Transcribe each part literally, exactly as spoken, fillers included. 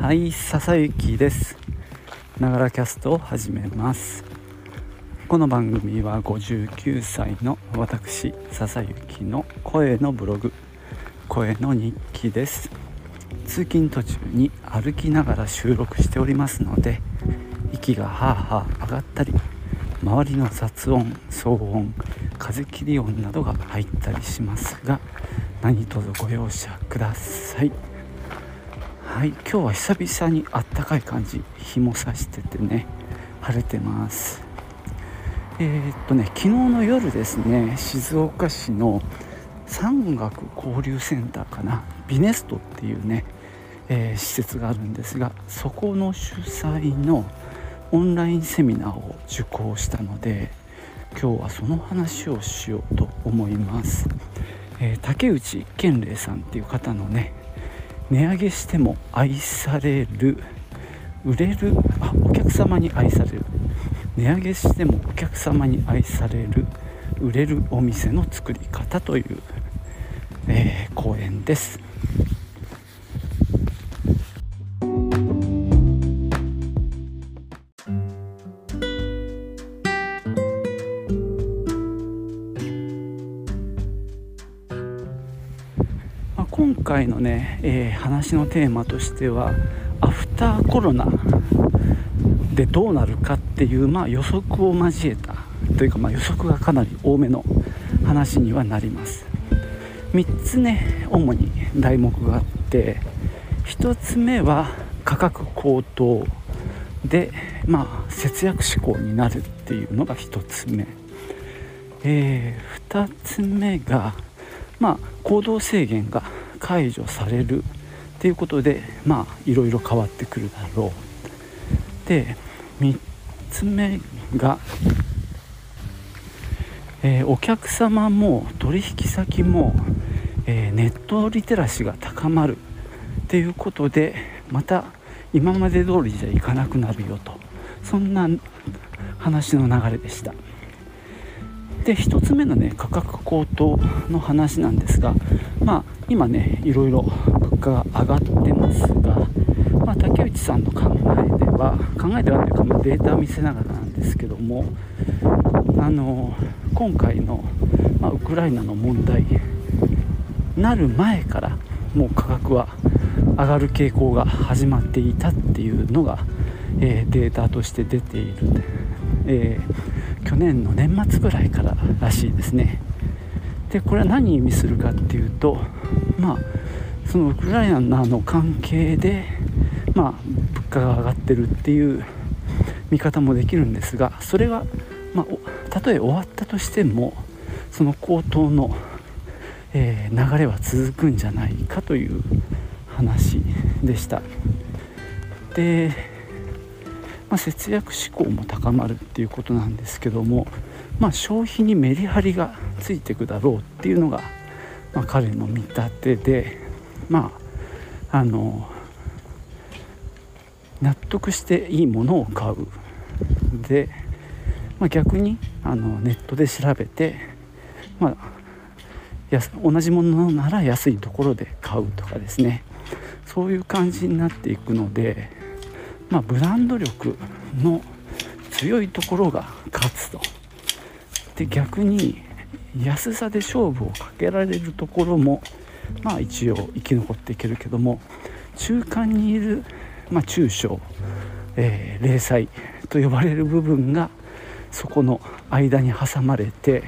はい、ささゆきです。ながらキャストを始めます。この番組はごじゅうきゅうさいの私ささゆきの声のブログ、声の日記です。通勤途中に歩きながら収録しておりますので、息がはあはあ上がったり、周りの雑音、騒音、風切り音などが入ったりしますが、何卒ご容赦ください。はい、今日は久々にあったかい感じ、日も差しててね、晴れてます。えー、っとね、昨日の夜ですね、静岡市の山岳交流センターかな、ビネストっていうね、えー、施設があるんですが、そこの主催のオンラインセミナーを受講したので、今日はその話をしようと思います。えー、竹内健玲さんっていう方のね、値上げしても愛される、売れる、あ、お客様に愛される、値上げしてもお客様に愛される、売れるお店の作り方という、えー、講演です。今回のね、えー、話のテーマとしては、アフターコロナでどうなるかっていう、まあ、予測を交えたというか、まあ、予測がかなり多めの話にはなります。みっつね、主に題目があって、ひとつめは価格高騰で、まあ、節約志向になるっていうのがひとつめ、えー、ふたつめが、まあ、行動制限が解除されるっていうことで、まあ、いろいろ変わってくるだろう。で、みっつめが、えー、お客様も取引先も、えー、ネットリテラシーが高まるっていうことで、また今まで通りじゃいかなくなるよと、そんな話の流れでした。で、ひとつめの、ね、価格高騰の話なんですが、まあ、今ね、いろいろ物価が上がってますが、まあ、竹内さんの考えでは考えではというか、まあ、データを見せながらなんですけども、あの今回の、まあ、ウクライナの問題なる前からもう価格は上がる傾向が始まっていたっていうのが、えー、データとして出ているんで、えー、去年の年末ぐらいかららしいですね。で、これは何意味するかっていうと、まあ、そのウクライナの関係で、まあ、物価が上がってるっていう見方もできるんですが、それが、まあ、たとえ終わったとしても、その高騰の、えー、流れは続くんじゃないかという話でした。で、まあ、節約志向も高まるっていうことなんですけども、まあ、消費にメリハリがついていくだろうっていうのが、まあ、彼の見立てで、まあ、あの納得していいものを買う。で、まあ、逆にあのネットで調べて、まあ、や同じものなら安いところで買うとかですね、そういう感じになっていくので、まあ、ブランド力の強いところが勝つと。で、逆に安さで勝負をかけられるところも、まあ、一応生き残っていけるけども、中間にいる、まあ、中小、えー、零細と呼ばれる部分がそこの間に挟まれて、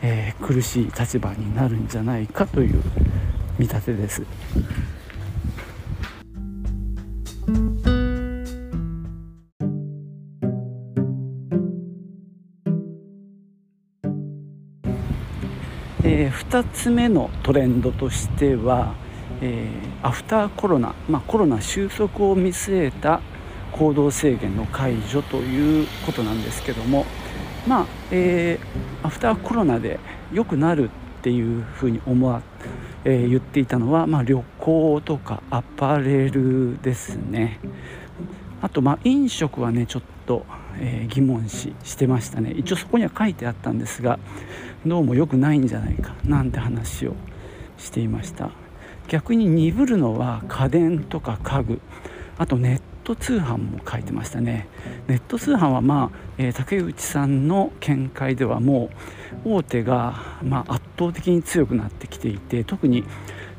えー、苦しい立場になるんじゃないかという見立てです。えー、ふたつめのトレンドとしては、えー、アフターコロナ、まあ、コロナ収束を見据えた行動制限の解除ということなんですけども、まあ、えー、アフターコロナで良くなるっていうふうに思わ、えー、言っていたのは、まあ、旅行とかアパレルですね。あと、まあ、飲食はね、ちょっと、えー、疑問視してましたね。一応そこには書いてあったんですが、どうも良くないんじゃないかなんて話をしていました。逆に鈍るのは家電とか家具、あとネット通販も書いてましたね。ネット通販は、まあえー、竹内さんの見解ではもう大手が、まあ、圧倒的に強くなってきていて、特に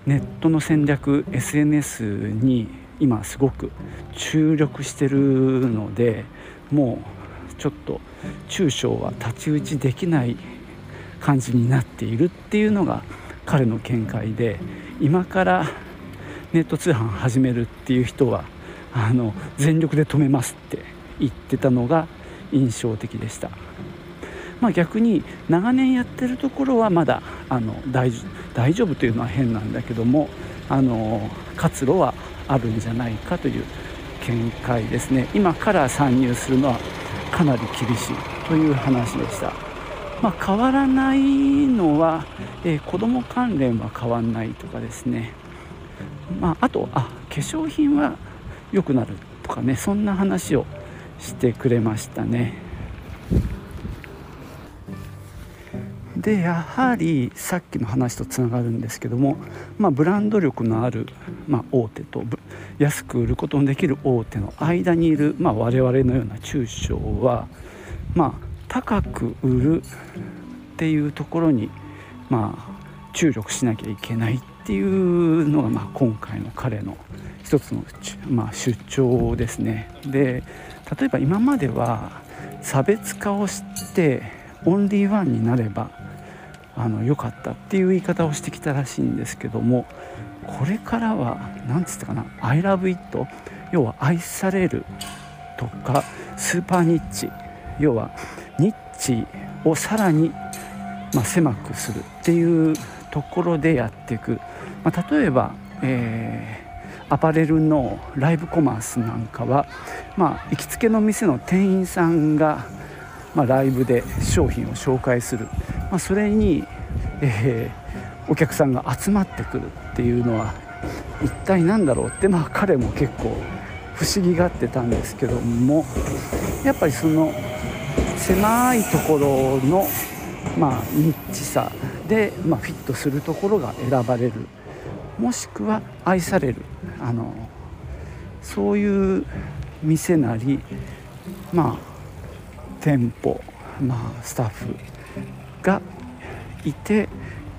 ネットの戦略 エスエヌエス に今すごく注力してるので、もうちょっと中小は太刀打ちできない感じになっているっていうのが彼の見解で、今からネット通販始めるっていう人はあの全力で止めますって言ってたのが印象的でした。まあ、逆に長年やってるところはまだあの 大, 大丈夫というのは変なんだけども、あの活路はあるんじゃないかという見解ですね。今から参入するのはかなり厳しいという話でした。まあ、変わらないのは、えー、子ども関連は変わらないとかですね、まあ、あとあ化粧品は良くなるとかね、そんな話をしてくれましたね。でやはりさっきの話とつながるんですけども、まあ、ブランド力のある、まあ、大手と安く売ることのできる大手の間にいる、まあ、我々のような中小は、まあ、高く売るっていうところに、まあ、注力しなきゃいけないっていうのが、まあ、今回の彼の一つの、まあ、主張ですね。で例えば今までは差別化をしてオンリーワンになればあの良かったっていう言い方をしてきたらしいんですけども、これからはなんつったかな、 I love it、 要は愛されるとかスーパーニッチ、要はニッチをさらに、まあ、狭くするっていうところでやっていく、まあ、例えば、えー、アパレルのライブコマースなんかは、まあ、行きつけの店の店員さんが、まあ、ライブで商品を紹介する、まあ、それに、えー、お客さんが集まってくるっていうのは一体何だろうって、まあ、彼も結構不思議がってたんですけども、やっぱりその狭いところの、まあ、ニッチさで、まあ、フィットするところが選ばれる、もしくは愛される、あのそういう店なり、まあ、店舗、まあ、スタッフがいて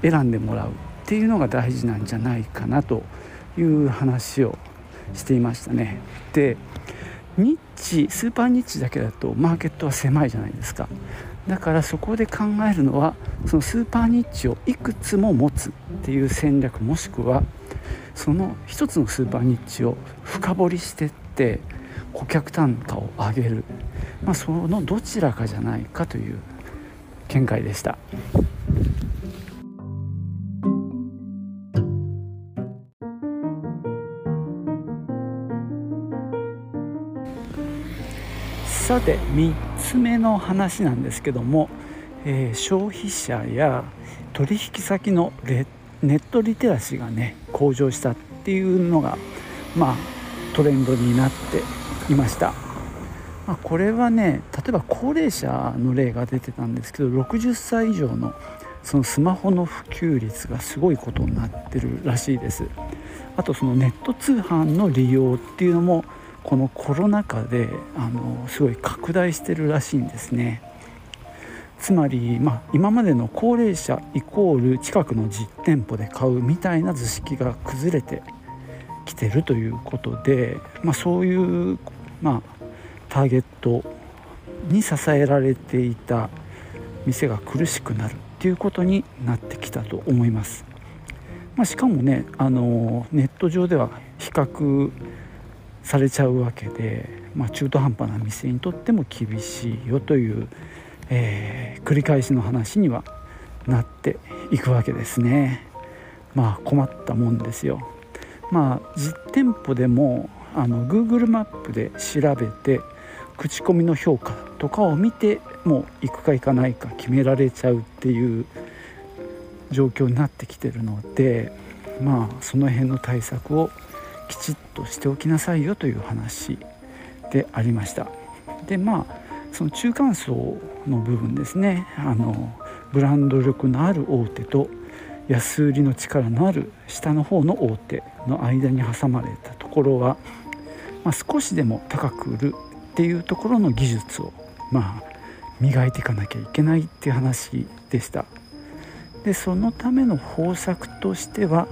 選んでもらうっていうのが大事なんじゃないかなという話をしていましたね。でニッチ、スーパーニッチだけだとマーケットは狭いじゃないですか。だからそこで考えるのは、そのスーパーニッチをいくつも持つっていう戦略、もしくはその一つのスーパーニッチを深掘りしてって顧客単価を上げる、まあ、そのどちらかじゃないかという見解でした。さてみっつめの話なんですけども、えー、消費者や取引先のレネットリテラシーがね向上したっていうのが、まあ、トレンドになっていました。まあ、これはね例えば高齢者の例が出てたんですけど、ろくじゅっさい以上のそのスマホの普及率がすごいことになってるらしいです。あとそのネット通販の利用っていうのもこのコロナ禍であのすごい拡大してるらしいんですね。つまり、まあ、今までの高齢者イコール近くの実店舗で買うみたいな図式が崩れてきてるということで、まあ、そういう、まあ、ターゲットに支えられていた店が苦しくなるっていうことになってきたと思います。まあ、しかもねあのネット上では比較されちゃうわけで、まあ、中途半端な店にとっても厳しいよという、えー、繰り返しの話にはなっていくわけですね。まあ困ったもんですよ。まあ実店舗でもあの Google マップで調べて口コミの評価とかを見てもう行くか行かないか決められちゃうっていう状況になってきてるので、まあその辺の対策をきちっとしておきなさいよという話でありました。でまあその中間層の部分ですね、あのブランド力のある大手と安売りの力のある下の方の大手の間に挟まれたところは、まあ、少しでも高く売るっていうところの技術をまあ磨いていかなきゃいけないっていう話でした。でそのための方策としては、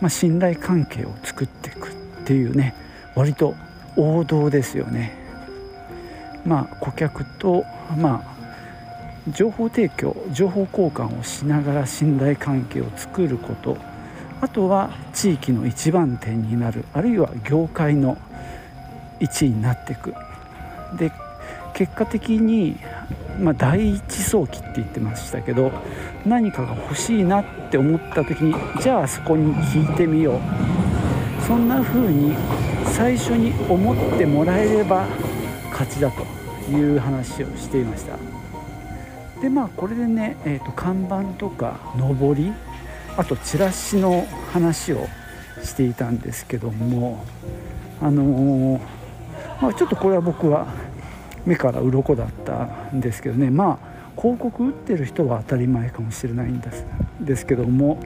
まあ、信頼関係を作っていくっていうね、割と王道ですよね。まあ顧客とまあ情報提供、情報交換をしながら信頼関係を作ること、あとは地域の一番点になる、あるいは業界の一位になっていく。で結果的に、まあ、第一早期って言ってましたけど、何かが欲しいなって思った時にじゃあそこに聞いてみよう、そんな風に最初に思ってもらえれば勝ちだという話をしていました。でまあこれでね、えーと、看板とか上り、あとチラシの話をしていたんですけども、あのーまあ、ちょっとこれは僕は目から鱗だったんですけどね、まあ広告打ってる人は当たり前かもしれないんです、ですけども、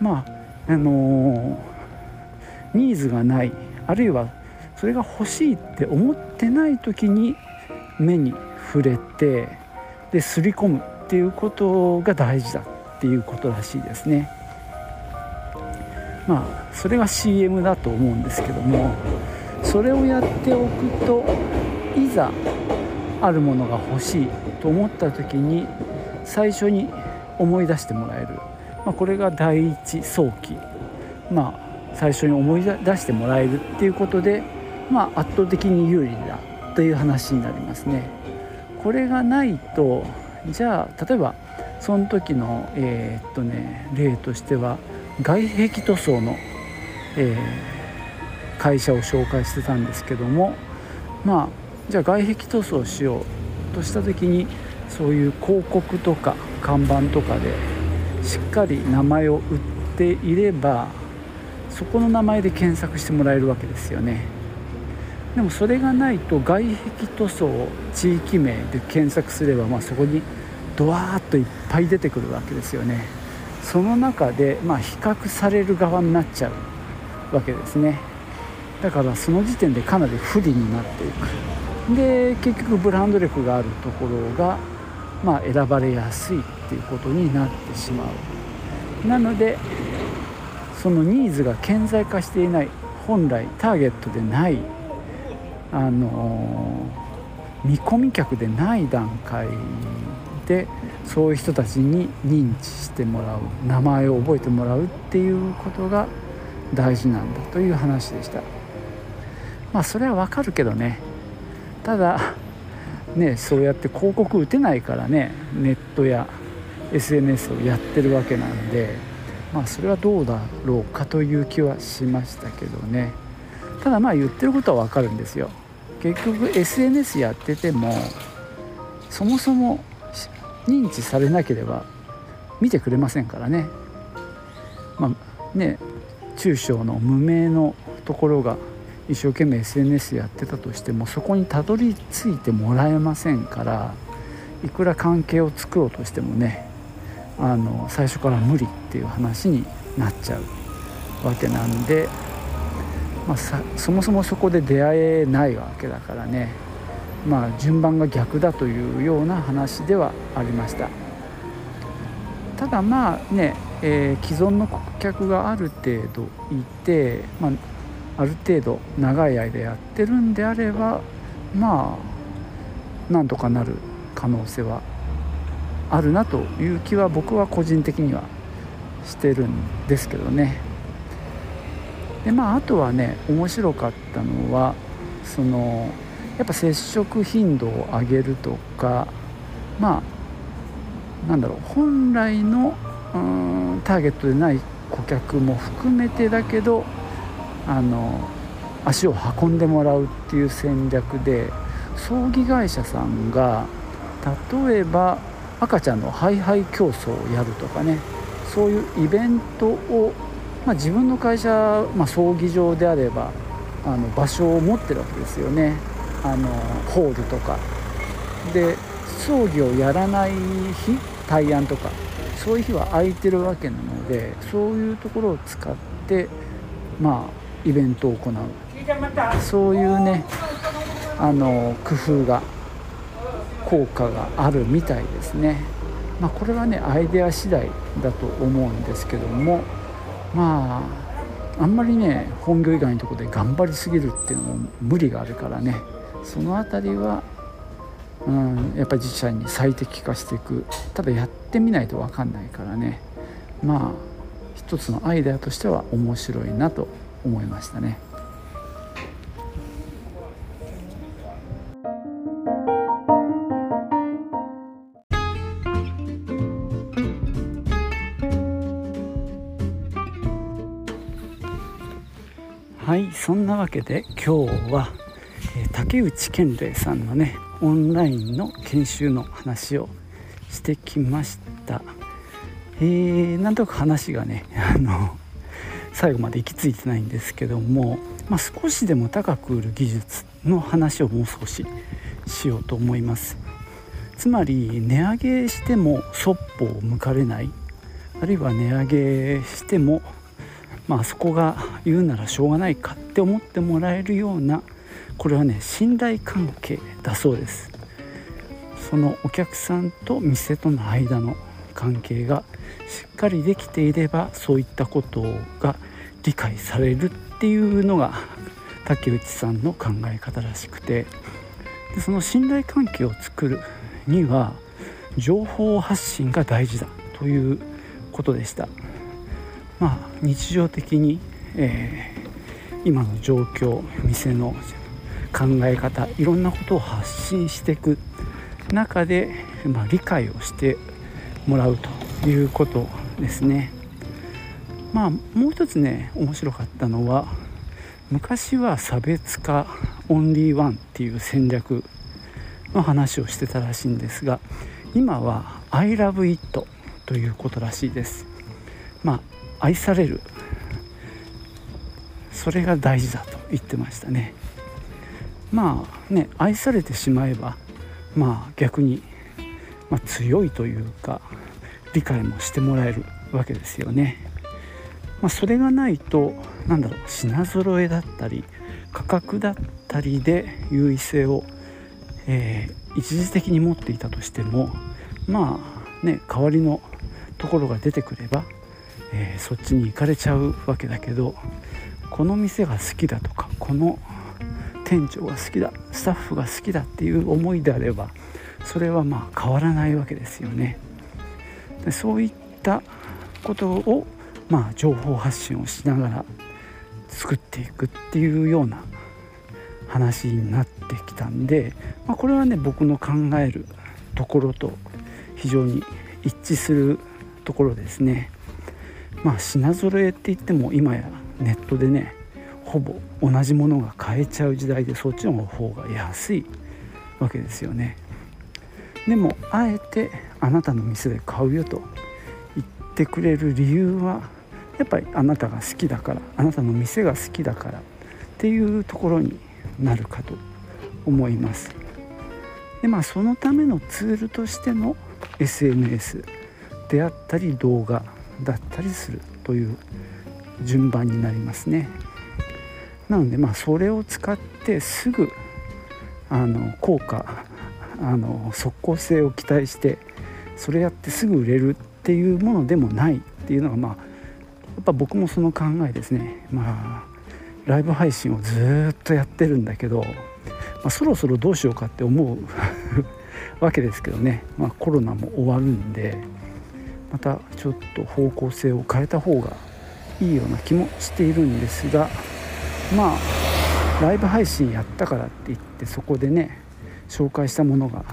まああのー、ニーズがない、あるいはそれが欲しいって思ってない時に目に触れて、で刷り込むっていうことが大事だっていうことらしいですね。まあそれが シーエム だと思うんですけども、それをやっておくといざあるものが欲しいと思った時に最初に思い出してもらえる、まあ、これが第一早期、まあ、最初に思い出してもらえるっていうことで、まあ、圧倒的に有利だという話になりますね。これがないと、じゃあ例えばその時の、えーっとね、例としては外壁塗装の、えー、会社を紹介してたんですけども、まあじゃあ外壁塗装しようとした時にそういう広告とか看板とかでしっかり名前を売っていればそこの名前で検索してもらえるわけですよね。でもそれがないと外壁塗装を地域名で検索すれば、まあ、そこにドワーッといっぱい出てくるわけですよね。その中で、まあ、比較される側になっちゃうわけですね。だからその時点でかなり不利になっていく。で結局ブランド力があるところが、まあ、選ばれやすいっていうことになってしまう。なのでそのニーズが顕在化していない、本来ターゲットでない、あのー、見込み客でない段階でそういう人たちに認知してもらう、名前を覚えてもらうっていうことが大事なんだという話でした。まあそれはわかるけどね、ただねそうやって広告打てないからね、ネットや エスエヌエス をやってるわけなんで、まあそれはどうだろうかという気はしましたけどね。ただまあ言ってることはわかるんですよ。結局 エスエヌエス やっててもそもそも認知されなければ見てくれませんからね。まあね、中小の無名のところが一生懸命 エスエヌエス やってたとしてもそこにたどり着いてもらえませんから、いくら関係を作ろうとしてもね、あの最初から無理っていう話になっちゃうわけなんで、まあ、さそもそもそこで出会えないわけだからね、まあ、順番が逆だというような話ではありました。ただまあね、えー、既存の顧客がある程度いて、まあ、ある程度長い間やってるんであれば、まあなんとかなる可能性はあるなという気は僕は個人的にはしてるんですけどね。でまあ、あとはね面白かったのはそのやっぱ接触頻度を上げるとか、まあなんだろう、本来のうーんターゲットでない顧客も含めてだけど、あの足を運んでもらうっていう戦略で、葬儀会社さんが例えば赤ちゃんのハイハイ競争をやるとかね、そういうイベントをまあ、自分の会社、まあ、葬儀場であればあの場所を持ってるわけですよね。あのホールとかで葬儀をやらない日、大安とかそういう日は空いてるわけなので、そういうところを使って、まあ、イベントを行うそういうねあの工夫が効果があるみたいですね。まあ、これはねアイデア次第だと思うんですけども、まああんまりね本業以外のところで頑張りすぎるっていうのも無理があるからね、そのあたりは、うん、やっぱり自社に最適化していく。ただやってみないと分かんないからね、まあ一つのアイデアとしては面白いなと思いましたね。はい、そんなわけで今日は竹内健玲さんのねオンラインの研修の話をしてきました。えー、なんとか話がねあの最後まで行き着いてないんですけども、まあ、少しでも高く売る技術の話をもう少ししようと思います。つまり値上げしてもそっぽを向かれない、あるいは値上げしてもまあそこが言うならしょうがないかって思ってもらえるような、これはね信頼関係だそうです。そのお客さんと店との間の関係がしっかりできていれば、そういったことが理解されるっていうのが竹内さんの考え方らしくて、でその信頼関係を作るには情報発信が大事だということでした。まあ、日常的に、えー、今の状況、店の考え方、いろんなことを発信していく中で、まあ、理解をしてもらうということですね。まあ、もう一つね面白かったのは、昔は差別化オンリーワンっていう戦略の話をしてたらしいんですが、今は I love it ということらしいです。まあ愛される、それが大事だと言ってましたね。まあね愛されてしまえば、まあ逆に、まあ、強いというか理解もしてもらえるわけですよね。まあ、それがないとなんだろう品揃えだったり価格だったりで優位性を、えー、一時的に持っていたとしても、まあね代わりのところが出てくればえー、そっちに行かれちゃうわけだけど、この店が好きだとかこの店長が好きだスタッフが好きだっていう思いであれば、それはまあ変わらないわけですよね。でそういったことを、まあ、情報発信をしながら作っていくっていうような話になってきたんで、まあ、これはね僕の考えるところと非常に一致するところですね。まあ、品揃えって言っても今やネットでねほぼ同じものが買えちゃう時代で、そっちの方が安いわけですよね。でもあえてあなたの店で買うよと言ってくれる理由は、やっぱりあなたが好きだから、あなたの店が好きだからっていうところになるかと思います。でまあそのためのツールとしての エスエヌエス であったり動画だったりするという順番になりますね。なのでまあそれを使ってすぐあの効果あの即効性を期待してそれやってすぐ売れるっていうものでもないっていうのが、まあやっぱ僕もその考えですね。まあライブ配信をずっとやってるんだけど、まあ、そろそろどうしようかって思うわけですけどね、まあ、コロナも終わるんでまたちょっと方向性を変えた方がいいような気もしているんですが、まあライブ配信やったからって言ってそこでね紹介したものが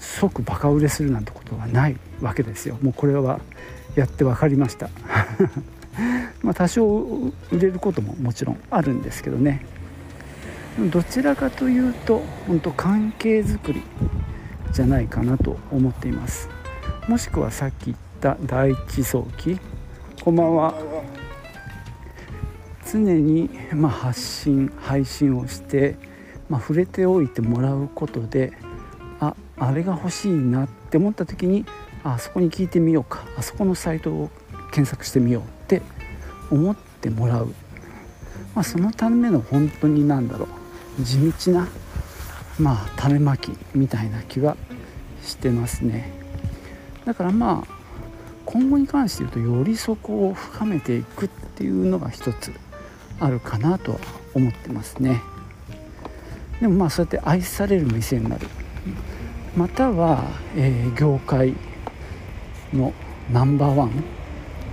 即バカ売れするなんてことはないわけですよ。もうこれはやって分かりましたまあ多少売れることももちろんあるんですけどね、どちらかというと本当関係づくりじゃないかなと思っています。もしくはさっき言った第一早期、こんばんは、常にまあ発信配信をして、まあ、触れておいてもらうことで、ああれが欲しいなって思った時に あ, あそこに聞いてみようか、あそこのサイトを検索してみようって思ってもらう、まあ、そのための本当に何だろう地道な、まあ、種まきみたいな気はしてますね。だからまあ今後に関して言うとよりそこを深めていくっていうのが一つあるかなとは思ってますね。でもまあそうやって愛される店になる、または、えー、業界のナンバーワン、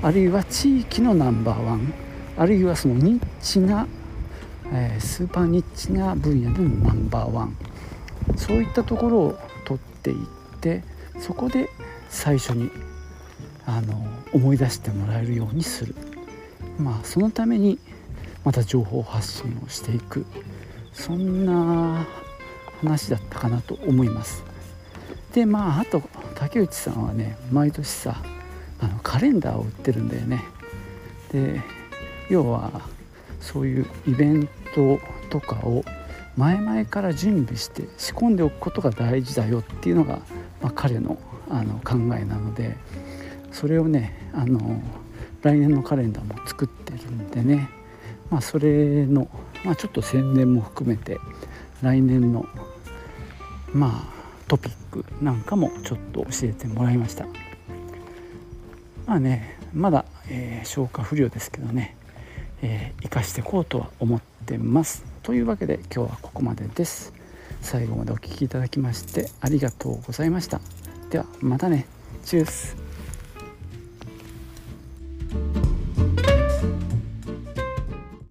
あるいは地域のナンバーワン、あるいはそのニッチな、えー、スーパーニッチな分野でのナンバーワン、そういったところを取っていって、そこで最初にあの思い出してもらえるようにする、まあそのためにまた情報発信をしていく、そんな話だったかなと思います。でまああと竹内さんはね、毎年さあのカレンダーを売ってるんだよね。で要はそういうイベントとかを前々から準備して仕込んでおくことが大事だよっていうのが、まあ、彼の、あの考えなので、それをねあの来年のカレンダーも作ってるんでね、まあ、それの、まあ、ちょっと宣伝も含めて来年の、まあ、トピックなんかもちょっと教えてもらいました。まあねまだ、えー、消化不良ですけどね、えー、生かしていこうとは思ってます。というわけで今日はここまでです。最後までお聞きいただきましてありがとうございました。ではまたね。チュース。